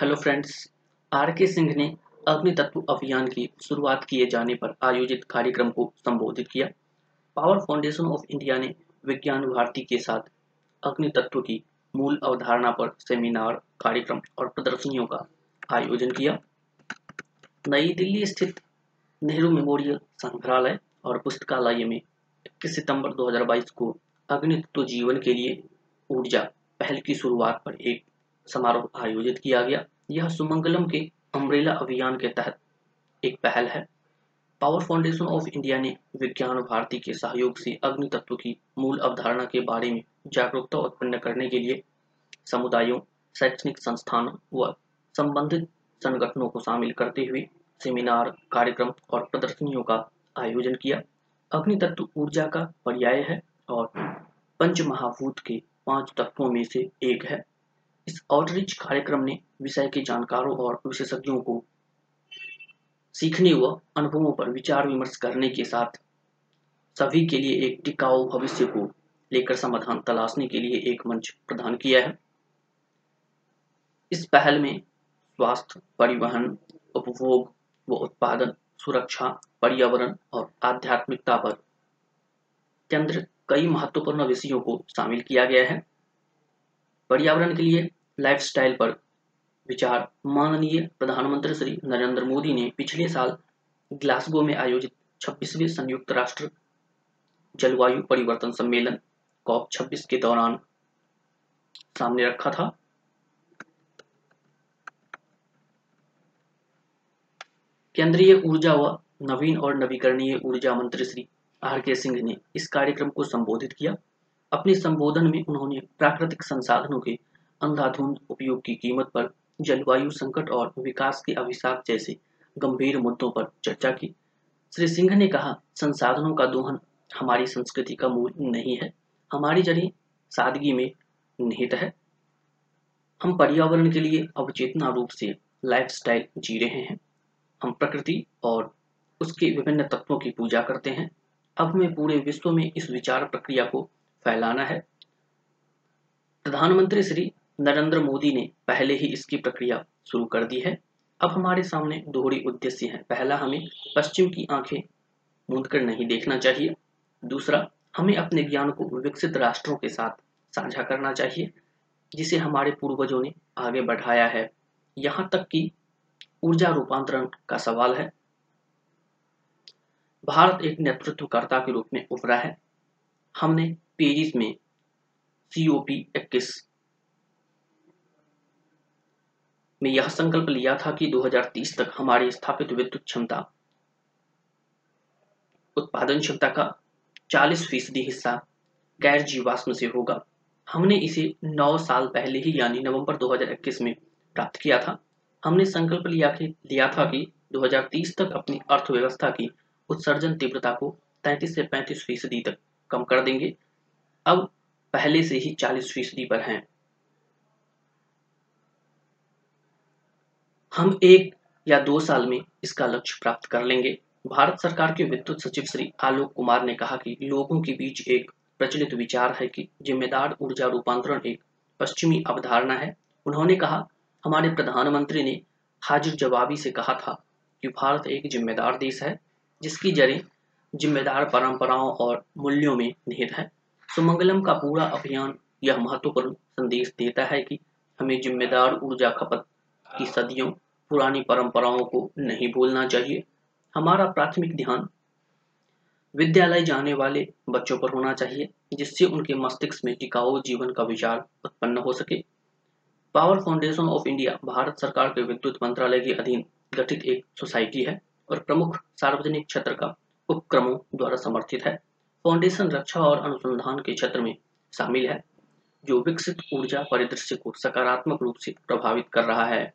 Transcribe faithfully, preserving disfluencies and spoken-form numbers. Hello friends, R K Singh ने अग्नि तत्व अभियान की शुरुआत किए जाने पर आयोजित कार्यक्रम को संबोधित किया। पावर फाउंडेशन ऑफ इंडिया ने विज्ञान भारती के साथ अग्नि तत्व की मूल अवधारणा पर सेमिनार, कार्यक्रम और प्रदर्शनियों का आयोजन किया। नई दिल्ली स्थित नेहरू मेमोरियल संग्रहालय और पुस्तकालय में इक्कीस सितंबर दो हज़ार बाईस को अग्नि तत्व जीवन के लिए ऊर्जा पहल की शुरुआत पर एक समारोह आयोजित किया गया। यह सुमंगलम के अम्ब्रेला अभियान के तहत एक पहल है। पावर फाउंडेशन ऑफ इंडिया ने विज्ञान भारती के सहयोग से अग्नि तत्व की मूल अवधारणा के बारे में जागरूकता उत्पन्न करने के लिए समुदायों, शैक्षणिक संस्थानों व संबंधित संगठनों को शामिल करते हुए सेमिनार, कार्यक्रम और प्रदर्शनियों का आयोजन किया। अग्नि तत्व ऊर्जा का पर्याय है और पंच महाभूत के पांच तत्वों में से एक है। इस आउटरीच कार्यक्रम ने विषय के जानकारों और विशेषज्ञों को सीखने व अनुभवों पर विचार विमर्श करने के साथ सभी के लिए एक टिकाऊ भविष्य को लेकर समाधान तलाशने के लिए एक मंच प्रदान किया है। इस पहल में स्वास्थ्य, परिवहन, उपभोग व उत्पादन, सुरक्षा, पर्यावरण और आध्यात्मिकता पर केंद्रित कई महत्वपूर्ण विषयों को शामिल किया गया है। पर्यावरण के लिए लाइफस्टाइल पर विचार माननीय प्रधानमंत्री श्री नरेंद्र मोदी ने पिछले साल ग्लासगो में आयोजित छब्बीसवें संयुक्त राष्ट्र जलवायु परिवर्तन सम्मेलन कॉप छब्बीस के दौरान सामने रखा था। केंद्रीय ऊर्जा व नवीन और नवीकरणीय ऊर्जा मंत्री श्री आरके सिंह ने इस कार्यक्रम को संबोधित किया। अपने संबोधन में उन्होंने प्राकृतिक संसाधनों के अंधाधुंध उपयोग की कीमत पर जलवायु संकट और विकास के अभिशाप जैसे गंभीर मुद्दों पर चर्चा की। श्री सिंह ने कहा, संसाधनों का दोहन हमारी संस्कृति का मूल नहीं है, हमारी जड़ें सादगी में निहित है। हम पर्यावरण के लिए अवचेतना रूप से लाइफस्टाइल जी रहे हैं। हम प्रकृति और उसके विभिन्न तत्वों की पूजा करते हैं। अब हमें पूरे विश्व में इस विचार प्रक्रिया को फैलाना है। प्रधानमंत्री श्री नरेंद्र मोदी ने पहले ही इसकी प्रक्रिया शुरू कर दी है। अब हमारे सामने दोहरी उद्देश्य हैं। पहला, हमें पश्चिम की आंखें मूंदकर नहीं देखना चाहिए। दूसरा, हमें अपने ज्ञान को विकसित राष्ट्रों के साथ साझा करना चाहिए, जिसे हमारे पूर्वजों ने आगे बढ़ाया है। यहाँ तक कि ऊर्जा रूपांतरण का सवाल है। भारत एक नेतृत्वकर्ता के रूप में उभरा है। हमने पेरिस में सी ओ पी इक्कीस में यह संकल्प लिया था कि दो हज़ार तीस तक हमारी स्थापित विद्युत क्षमता उत्पादन क्षमता का चालीस फीसदी हिस्सा गैर जीवाश्म से होगा। हमने इसे नौ साल पहले ही यानी नवंबर दो हज़ार इक्कीस में प्राप्त किया था। हमने संकल्प लिया कि लिया था कि दो हज़ार तीस तक अपनी अर्थव्यवस्था की उत्सर्जन तीव्रता को तैंतीस से पैंतीस फीसदी तक कम कर देंगे। अब पहले से ही चालीस फीसदी पर हैं। हम एक या दो साल में इसका लक्ष्य प्राप्त कर लेंगे। भारत सरकार के विद्युत सचिव श्री आलोक कुमार ने कहा कि लोगों के बीच एक प्रचलित विचार है कि जिम्मेदार ऊर्जा रूपांतरण एक पश्चिमी अवधारणा है। उन्होंने कहा, हमारे प्रधानमंत्री ने हाजिर जवाबी से कहा था कि भारत एक जिम्मेदार देश है, जिसकी जड़ें जिम्मेदार परंपराओं और मूल्यों में निहित है। सुमंगलम का पूरा अभियान यह महत्वपूर्ण संदेश देता है कि हमें जिम्मेदार ऊर्जा खपत की सदियों पुरानी परंपराओं को नहीं भूलना चाहिए। हमारा प्राथमिक ध्यान विद्यालय जाने वाले बच्चों पर होना चाहिए, जिससे उनके मस्तिष्क में टिकाऊ जीवन का विचार उत्पन्न हो सके। Power foundation of India Bharat सरकार के विद्युत मंत्रालय के अधीन गठित एक सोसाइटी है और प्रमुख सार्वजनिक क्षेत्र का उपक्रमों द्वारा समर्थित है। फाउंडेशन रक्षा और अनुसंधान के क्षेत्र में शामिल है, जो विकसित ऊर्जा परिदृश्य को सकारात्मक रूप से प्रभावित कर रहा है।